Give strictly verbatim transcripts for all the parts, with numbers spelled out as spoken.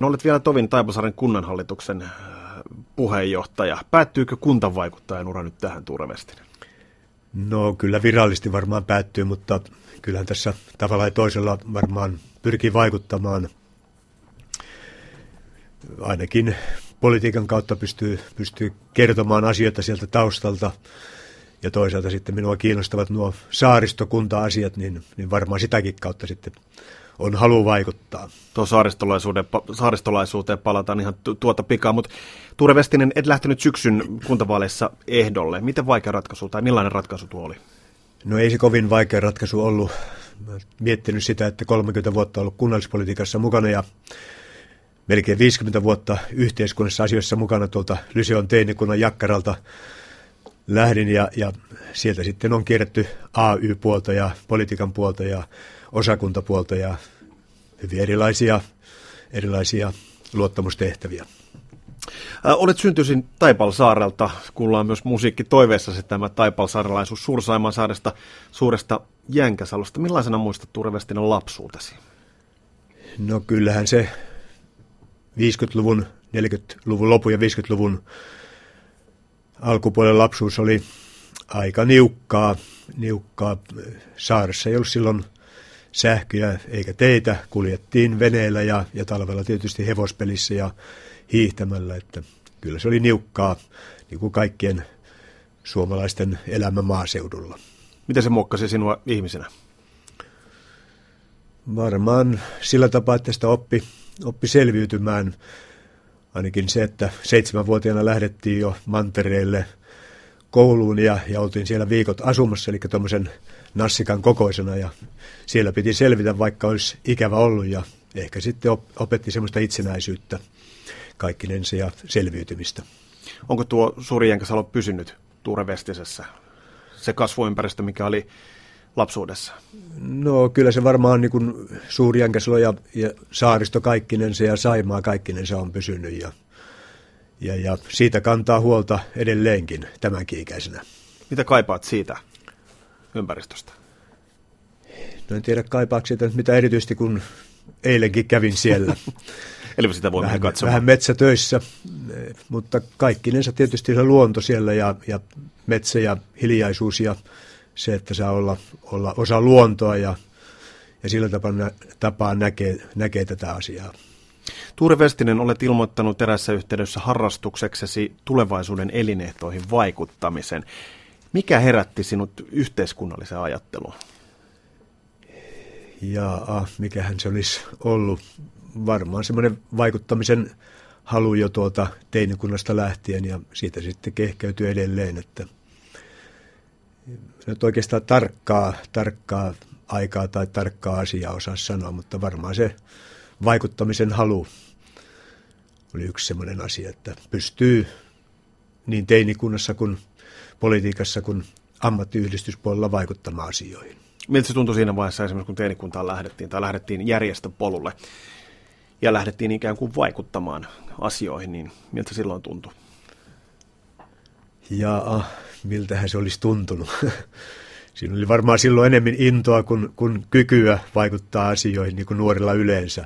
No olet vielä tovin Taipalsaaren kunnanhallituksen puheenjohtaja. Päättyykö kuntavaikuttajan ura nyt tähän, Tuure Westinen? No kyllä virallisesti varmaan päättyy, mutta kyllähän tässä tavalla ja toisella varmaan pyrkii vaikuttamaan. Ainakin politiikan kautta pystyy, pystyy kertomaan asioita sieltä taustalta. Ja toisaalta sitten minua kiinnostavat nuo saaristokunta-asiat, niin, niin varmaan sitäkin kautta sitten on halu vaikuttaa. Tuo saaristolaisuuteen, saaristolaisuuteen palataan ihan tuota pikaa, mutta Tuure Westinen, et lähtenyt syksyn kuntavaaleissa ehdolle. Miten vaikea ratkaisu tai millainen ratkaisu tuo oli? No ei se kovin vaikea ratkaisu ollut. Mä olen miettinyt sitä, että kolmekymmentä vuotta ollut kunnallispolitiikassa mukana ja melkein viisikymmentä vuotta yhteiskunnassa asioissa mukana tuolta Lyseon teinikunnan jakkaralta. Lähdin ja, ja sieltä sitten on kierretty A Y-puolta ja politiikan puolta ja osakuntapuolta ja hyvin erilaisia, erilaisia luottamustehtäviä. Olet syntyisin Taipalsaarelta, kuullaan myös musiikkitoiveessasi tämä taipalsaarelaisuus Suur-Saimaan saaresta, suuresta Jänkäsalosta. Millaisena muistat Tuure Westinen lapsuutesi? No kyllähän se viidenkymmenluvun, neljänkymmenluvun lopu ja viidenkymmenluvun alkupuolen lapsuus oli aika niukkaa. niukkaa. Saaressa ei ollut silloin sähköjä eikä teitä. Kuljettiin veneellä ja, ja talvella tietysti hevospelissä ja hiihtämällä. Että kyllä se oli niukkaa, niin kuin kaikkien suomalaisten elämä maaseudulla. Miten se muokkasi sinua ihmisenä? Varmaan sillä tapaa, että sitä oppi, oppi selviytymään. Ainakin se, että seitsemänvuotiaana lähdettiin jo mantereelle kouluun ja, ja oltiin siellä viikot asumassa, eli tuommoisen nassikan kokoisena. Ja siellä piti selvitä, vaikka olisi ikävä ollut, ja ehkä sitten opetti semmoista itsenäisyyttä kaikkinensa ja selviytymistä. Onko tuo suuri Jänkäsalo pysynyt Tuure Westisessä, se kasvuympäristö, mikä oli lapsuudessa? No kyllä se varmaan niin kuin suuri Jänkäsalo ja, ja saaristo kaikkinensa ja Saimaa kaikkinensa on pysynyt ja, ja, ja siitä kantaa huolta edelleenkin tämänkin ikäisenä. Mitä kaipaat siitä ympäristöstä? No en tiedä kaipaako siitä mitä erityisesti kun eilenkin kävin siellä. Eli sitä voi vähän katsomaan. Vähän metsätöissä, mutta kaikkinensa tietysti se luonto siellä ja, ja metsä ja hiljaisuus ja se, että saa olla, olla osa luontoa ja, ja sillä tapaa, tapaa näkee, näkee tätä asiaa. Tuure Westinen, olet ilmoittanut erässä yhteydessä harrastukseksesi tulevaisuuden elinehtoihin vaikuttamisen. Mikä herätti sinut yhteiskunnalliseen ajatteluun? Jaa, mikähän se olisi ollut. Varmaan semmoinen vaikuttamisen halu jo tuolta teinikunnasta lähtien ja siitä sitten kehkeytyy edelleen, että nyt oikeastaan tarkkaa, tarkkaa aikaa tai tarkkaa asiaa osaa sanoa, mutta varmaan se vaikuttamisen halu oli yksi semmoinen asia, että pystyy niin teinikunnassa kuin politiikassa kuin ammattiyhdistyspuolella vaikuttamaan asioihin. Miltä se tuntui siinä vaiheessa esimerkiksi, kun teinikuntaan lähdettiin tai lähdettiin järjestöpolulle ja lähdettiin ikään kuin vaikuttamaan asioihin, niin miltä silloin tuntui? Jaa, miltähän se olisi tuntunut. Siinä oli varmaan silloin enemmän intoa kuin, kuin kykyä vaikuttaa asioihin, niin kuin nuorilla yleensä.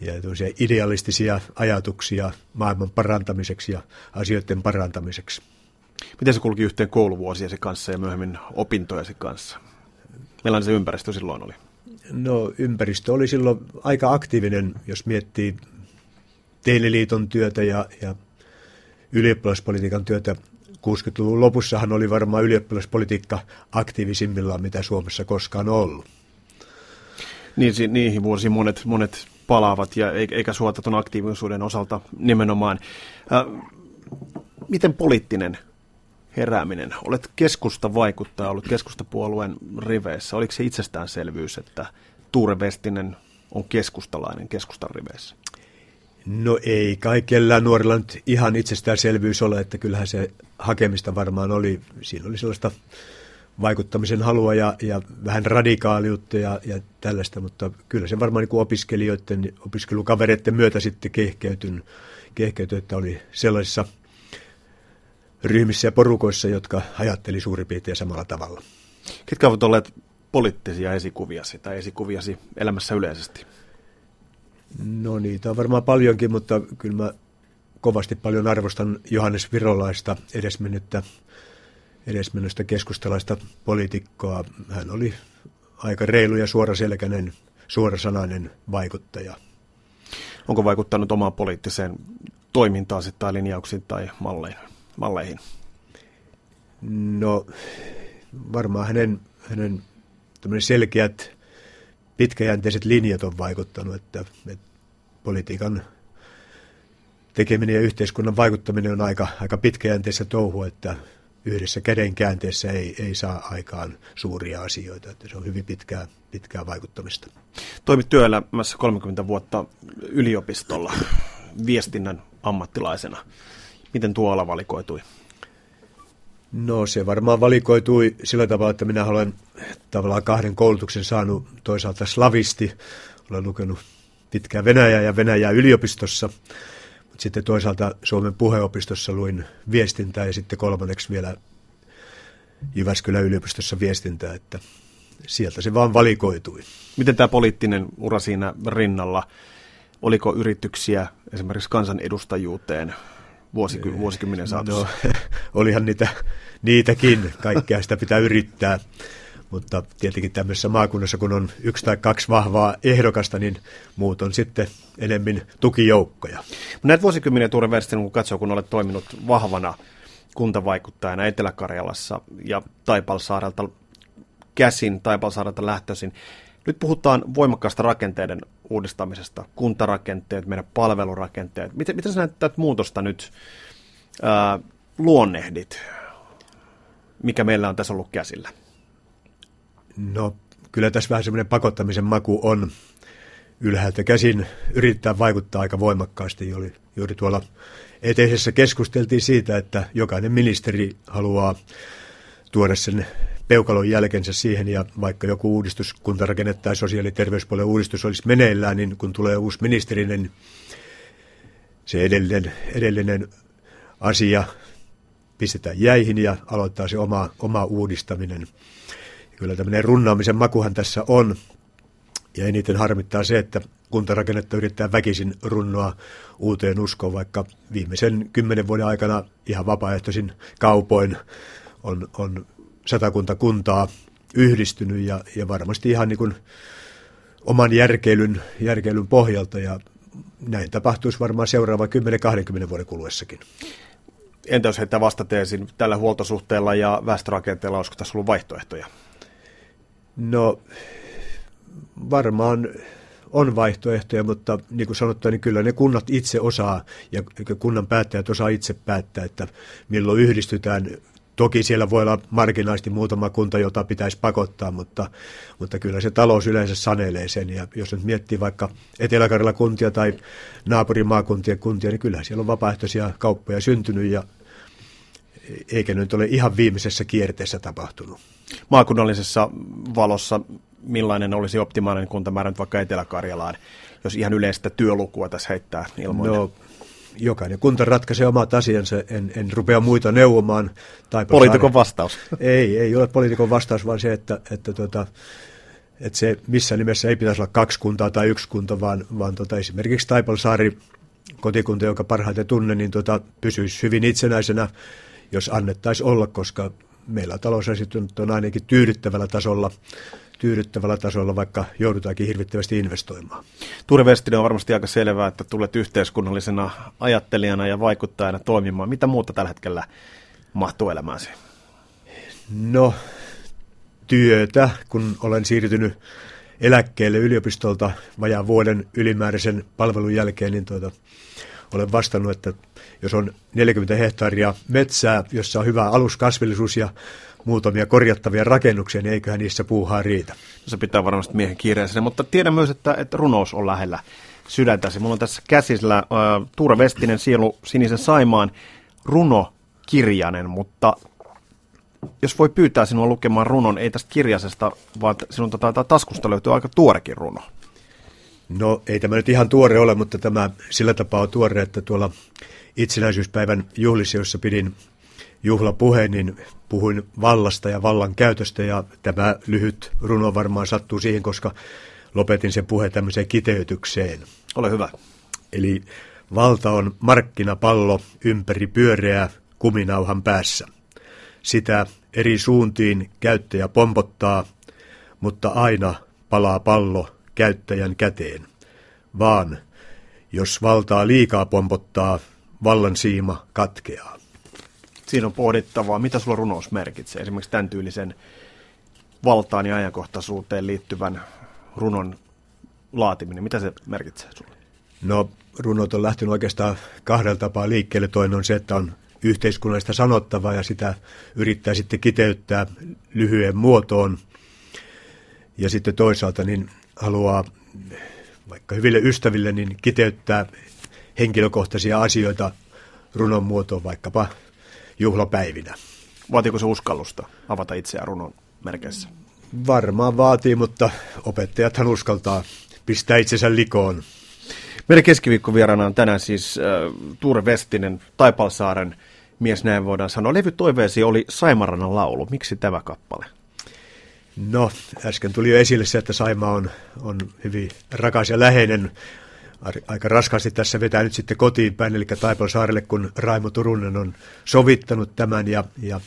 Ja idealistisia ajatuksia maailman parantamiseksi ja asioiden parantamiseksi. Miten se kulki yhteen kouluvuosiasi kanssa ja myöhemmin opintojasi kanssa? Millainen se ympäristö silloin oli? No ympäristö oli silloin aika aktiivinen, jos miettii teiniliiton työtä ja, ja ylioppilaspolitiikan työtä. kuudenkymmenluvun lopussahan oli varmaan ylioppilaspolitiikka aktiivisimmillaan, mitä Suomessa koskaan on ollut. Niin, niihin vuosiin monet, monet palaavat, ja eikä suota tuon aktiivisuuden osalta nimenomaan. Äh, miten poliittinen herääminen? Olet keskustavaikuttaja, olet keskustapuolueen riveissä. Oliko se itsestäänselvyys, että Tuure Westinen on keskustalainen keskustan riveissä? No ei kaikella nuorilla nyt ihan itsestäänselvyys ole, että kyllähän se hakemista varmaan oli. Siinä oli sellaista vaikuttamisen halua ja, ja vähän radikaaliutta ja, ja tällaista, mutta kyllä se varmaan niin kuin opiskelijoiden, opiskelukavereiden myötä sitten kehkeytyn, kehkeytyi, että oli sellaisissa ryhmissä ja porukoissa, jotka ajatteli suurin piirtein samalla tavalla. Ketkä ovat olleet poliittisia esikuviasi tai esikuviasi elämässä yleisesti? No niitä on varmaan paljonkin, mutta kyllä mä kovasti paljon arvostan Johannes Virolaista, edesmennyttä, edesmennystä keskustalaista poliitikkoa. Hän oli aika reilu ja suoraselkäinen, suorasanainen vaikuttaja. Onko vaikuttanut omaan poliittiseen toimintaansa tai linjauksiin tai malleihin? No varmaan hänen, hänen selkeät pitkäjänteiset linjat on vaikuttanut, että, että politiikan tekeminen ja yhteiskunnan vaikuttaminen on aika, aika pitkäjänteistä touhua, että yhdessä käden käänteessä ei, ei saa aikaan suuria asioita, että se on hyvin pitkää, pitkää vaikuttamista. Toimit työelämässä kolmekymmentä vuotta yliopistolla viestinnän ammattilaisena. Miten tuo ala valikoitui? No se varmaan valikoitui sillä tavalla, että minä olen tavallaan kahden koulutuksen saanut, toisaalta slavisti. Olen lukenut pitkään venäjää ja venäjää yliopistossa, mutta sitten toisaalta Suomen puheopistossa luin viestintää ja sitten kolmanneksi vielä Jyväskylän yliopistossa viestintää, että sieltä se vaan valikoitui. Miten tämä poliittinen ura siinä rinnalla, oliko yrityksiä esimerkiksi kansanedustajuuteen? Vuosiky- vuosikymmenen saatossa. No, olihan niitä, niitäkin, kaikkea sitä pitää yrittää, mutta tietenkin tämmöisessä maakunnassa, kun on yksi tai kaksi vahvaa ehdokasta, niin muut on sitten enemmän tukijoukkoja. Näitä vuosikymmeniä Tuure Westinen, kun katsoo, kun olet toiminut vahvana kuntavaikuttajana Etelä-Karjalassa ja Taipalsaarelta käsin, Taipalsaarelta lähtöisin. Nyt puhutaan voimakkaasta rakenteiden uudistamisesta, kuntarakenteet, meidän palvelurakenteet. Miten, miten sä näet muutosta nyt ää, luonnehdit, mikä meillä on tässä ollut käsillä? No kyllä tässä vähän semmoinen pakottamisen maku on ylhäältä käsin yrittää vaikuttaa aika voimakkaasti. Oli, juuri tuolla eteisessä keskusteltiin siitä, että jokainen ministeri haluaa tuoda sen peukalon jälkensä siihen, ja vaikka joku uudistus, kuntarakenne tai sosiaali- ja terveyspuolen uudistus olisi meneillään, niin kun tulee uusi ministeri, niin se edellinen, edellinen asia pistetään jäihin ja aloittaa se oma, oma uudistaminen. Ja kyllä tämmöinen runnaamisen makuhan tässä on, ja eniten harmittaa se, että kuntarakennetta yrittää väkisin runnoa uuteen uskoon, vaikka viimeisen kymmenen vuoden aikana ihan vapaaehtoisin kaupoin on, on satakunta kuntaa yhdistynyt ja, ja varmasti ihan niin kuin oman järkeilyn, järkeilyn pohjalta, ja näin tapahtuisi varmaan seuraava kymmenen kaksikymmentä vuoden kuluessakin. Entä jos heittää vastateesin tällä huoltosuhteella ja väestörakenteella, olisiko tässä ollut vaihtoehtoja? No varmaan on vaihtoehtoja, mutta niin kuin sanottua, niin kyllä ne kunnat itse osaa ja kunnan päättäjät osaa itse päättää, että milloin yhdistytään. Toki siellä voi olla marginaalisti muutama kunta, jota pitäisi pakottaa, mutta, mutta kyllä se talous yleensä sanelee sen. Ja jos nyt miettii vaikka Etelä-Karjalan kuntia tai naapurimaakuntien kuntia, niin kyllähän siellä on vapaaehtoisia kauppoja syntynyt, ja eikä nyt ole ihan viimeisessä kierteessä tapahtunut. Maakunnallisessa valossa millainen olisi optimaalinen kuntamäärä nyt vaikka Etelä-Karjalaan, jos ihan yleistä työlukua tässä heittää ilmoille? No, jokainen kunta ratkaisee omat asiansa, en, en rupea muita neuvomaan. Poliitikon vastaus. Ei, ei ole poliitikon vastaus, vaan se, että, että, tuota, että se missä nimessä ei pitäisi olla kaksi kuntaa tai yksi kunta, vaan, vaan tuota, esimerkiksi Taipalsaari, kotikunta, jonka parhaiten tunne, niin tuota, pysyisi hyvin itsenäisenä, jos annettaisiin olla, koska meillä talousasiat on ainakin tyydyttävällä tasolla, tyydyttävällä tasolla, vaikka joudutaankin hirvittävästi investoimaan. Tuure Westinen, on varmasti aika selvää, että tulet yhteiskunnallisena ajattelijana ja vaikuttajana toimimaan. Mitä muuta tällä hetkellä mahtuu elämääsi? No, työtä, kun olen siirtynyt eläkkeelle yliopistolta vajaan vuoden ylimääräisen palvelun jälkeen, niin tuota, olen vastannut, että jos on neljäkymmentä hehtaaria metsää, jossa on hyvä aluskasvillisuus ja muutamia korjattavia rakennuksia, niin eiköhän niissä puuhaa riitä. Se pitää varmasti miehen kiireisenä, mutta tiedän myös, että, että runous on lähellä sydäntäsi. Mulla on tässä käsillä äh, Tuure Westinen, sielu sinisen Saimaan, runokirjainen, mutta jos voi pyytää sinua lukemaan runon, ei tästä kirjasesta, vaan sinun tota, taskusta löytyy aika tuorekin runo. No ei tämä nyt ihan tuore ole, mutta tämä sillä tapaa on tuore, että tuolla itsenäisyyspäivän juhlissa, jossa pidin juhlapuheen, niin puhuin vallasta ja vallan käytöstä, ja tämä lyhyt runo varmaan sattuu siihen, koska lopetin sen puheen tämmöiseen kiteytykseen. Ole hyvä. Eli valta on markkinapallo ympäri pyöreää kuminauhan päässä. Sitä eri suuntiin käyttäjä pompottaa, mutta aina palaa pallo käyttäjän käteen. Vaan jos valtaa liikaa pompottaa, vallan siima katkeaa. Siinä on pohdittavaa. Mitä sulla runous merkitsee? Esimerkiksi tämän tyylisen valtaan ja ajankohtaisuuteen liittyvän runon laatiminen. Mitä se merkitsee sulle? No, runot on lähtenyt oikeastaan kahdella tapaa liikkeelle. Toinen on se, että on yhteiskunnallista sanottavaa ja sitä yrittää sitten kiteyttää lyhyen muotoon. Ja sitten toisaalta niin haluaa vaikka hyville ystäville niin kiteyttää henkilökohtaisia asioita runon muotoon vaikkapa juhlapäivinä. Vaatiiko se uskallusta avata itseään runon merkeissä? Varmaan vaatii, mutta opettajathan uskaltaa pistää itsensä likoon. Meidän keskiviikkovieraana on tänään siis äh, Tuure Westinen, Taipalsaaren mies, näin voidaan sanoa. Levy toiveesi oli Saimarannan laulu. Miksi tämä kappale? No, äsken tuli jo esille se, että Saimaa on, on hyvin rakas ja läheinen. Aika raskaasti tässä vetää nyt sitten kotiin päin, eli Taipalsaarelle, kun Raimo Turunen on sovittanut tämän. Ja, ja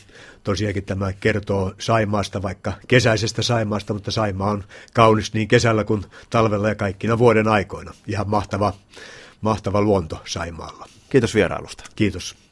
tosiaankin tämä kertoo Saimaasta, vaikka kesäisestä Saimaasta, mutta Saimaa on kaunis niin kesällä kuin talvella ja kaikkina vuoden aikoina. Ihan mahtava, mahtava luonto Saimaalla. Kiitos vierailusta. Kiitos.